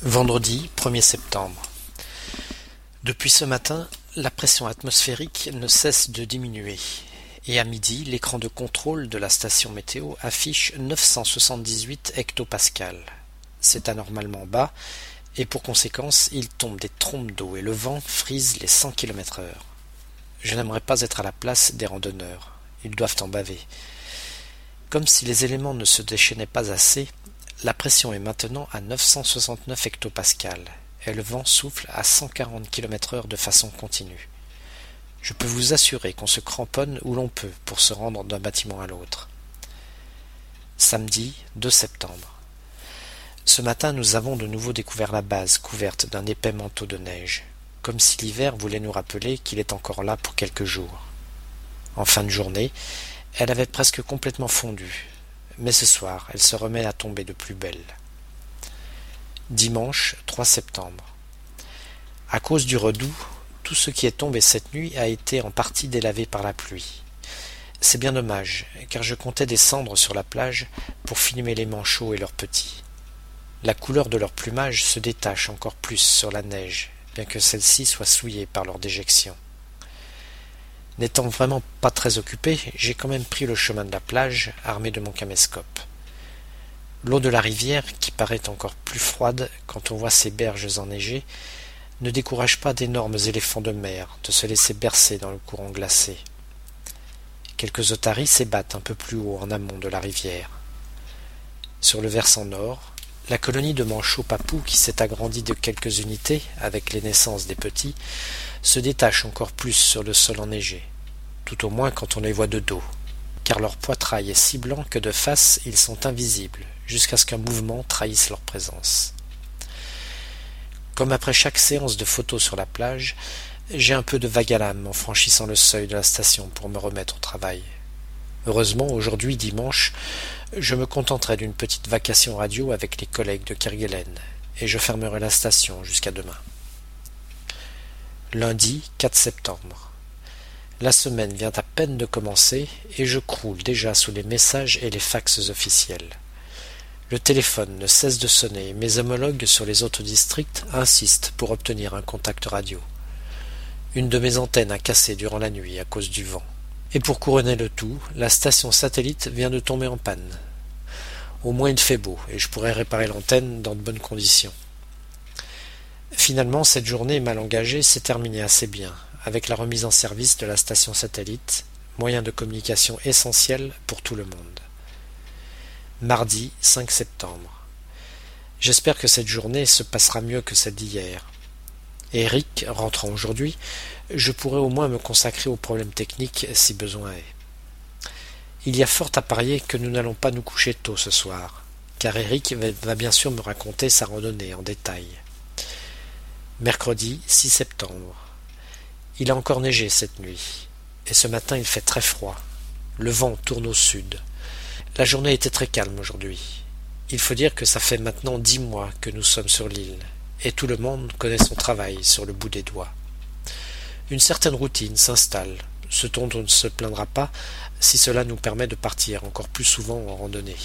Vendredi 1er septembre. Depuis ce matin, la pression atmosphérique ne cesse de diminuer. Et à midi, l'écran de contrôle de la station météo affiche 978 hectopascales. C'est anormalement bas, et pour conséquence, il tombe des trombes d'eau et le vent frise les 100 km/h. Je n'aimerais pas être à la place des randonneurs. Ils doivent en baver. Comme si les éléments ne se déchaînaient pas assez, la pression est maintenant à 969 hectopascales et le vent souffle à 140 km/h de façon continue. Je peux vous assurer qu'on se cramponne où l'on peut pour se rendre d'un bâtiment à l'autre. Samedi 2 septembre. Ce matin, nous avons de nouveau découvert la base couverte d'un épais manteau de neige, comme si l'hiver voulait nous rappeler qu'il est encore là pour quelques jours. En fin de journée, elle avait presque complètement fondu. Mais ce soir, elle se remet à tomber de plus belle. Dimanche 3 septembre. À cause du redoux, tout ce qui est tombé cette nuit a été en partie délavé par la pluie. C'est bien dommage, car je comptais descendre sur la plage pour filmer les manchots et leurs petits. La couleur de leur plumage se détache encore plus sur la neige, bien que celle-ci soit souillée par leur déjection. N'étant vraiment pas très occupé, j'ai quand même pris le chemin de la plage, armé de mon caméscope. L'eau de la rivière, qui paraît encore plus froide quand on voit ses berges enneigées, ne décourage pas d'énormes éléphants de mer de se laisser bercer dans le courant glacé. Quelques otaries s'ébattent un peu plus haut en amont de la rivière. Sur le versant nord, la colonie de manchots papous, qui s'est agrandie de quelques unités avec les naissances des petits, se détache encore plus sur le sol enneigé, tout au moins quand on les voit de dos, car leur poitrail est si blanc que de face ils sont invisibles, jusqu'à ce qu'un mouvement trahisse leur présence. Comme après chaque séance de photos sur la plage, j'ai un peu de vague à l'âme en franchissant le seuil de la station pour me remettre au travail. Heureusement, aujourd'hui, dimanche, je me contenterai d'une petite vacation radio avec les collègues de Kerguelen, et je fermerai la station jusqu'à demain. Lundi 4 septembre. La semaine vient à peine de commencer, et je croule déjà sous les messages et les faxes officiels. Le téléphone ne cesse de sonner, et mes homologues sur les autres districts insistent pour obtenir un contact radio. Une de mes antennes a cassé durant la nuit à cause du vent. Et pour couronner le tout, la station satellite vient de tomber en panne. Au moins il fait beau, et je pourrais réparer l'antenne dans de bonnes conditions. Finalement, cette journée mal engagée s'est terminée assez bien, avec la remise en service de la station satellite, moyen de communication essentiel pour tout le monde. Mardi 5 septembre. J'espère que cette journée se passera mieux que celle d'hier. Eric rentrant aujourd'hui, je pourrais au moins me consacrer aux problèmes techniques si besoin est. Il y a fort à parier que nous n'allons pas nous coucher tôt ce soir, car Eric va bien sûr me raconter sa randonnée en détail. Mercredi 6 septembre. Il a encore neigé cette nuit, et ce matin il fait très froid. Le vent tourne au sud. La journée était très calme aujourd'hui. Il faut dire que ça fait maintenant 10 mois que nous sommes sur l'île, et tout le monde connaît son travail sur le bout des doigts. Une certaine routine s'installe, ce dont on ne se plaindra pas si cela nous permet de partir encore plus souvent en randonnée.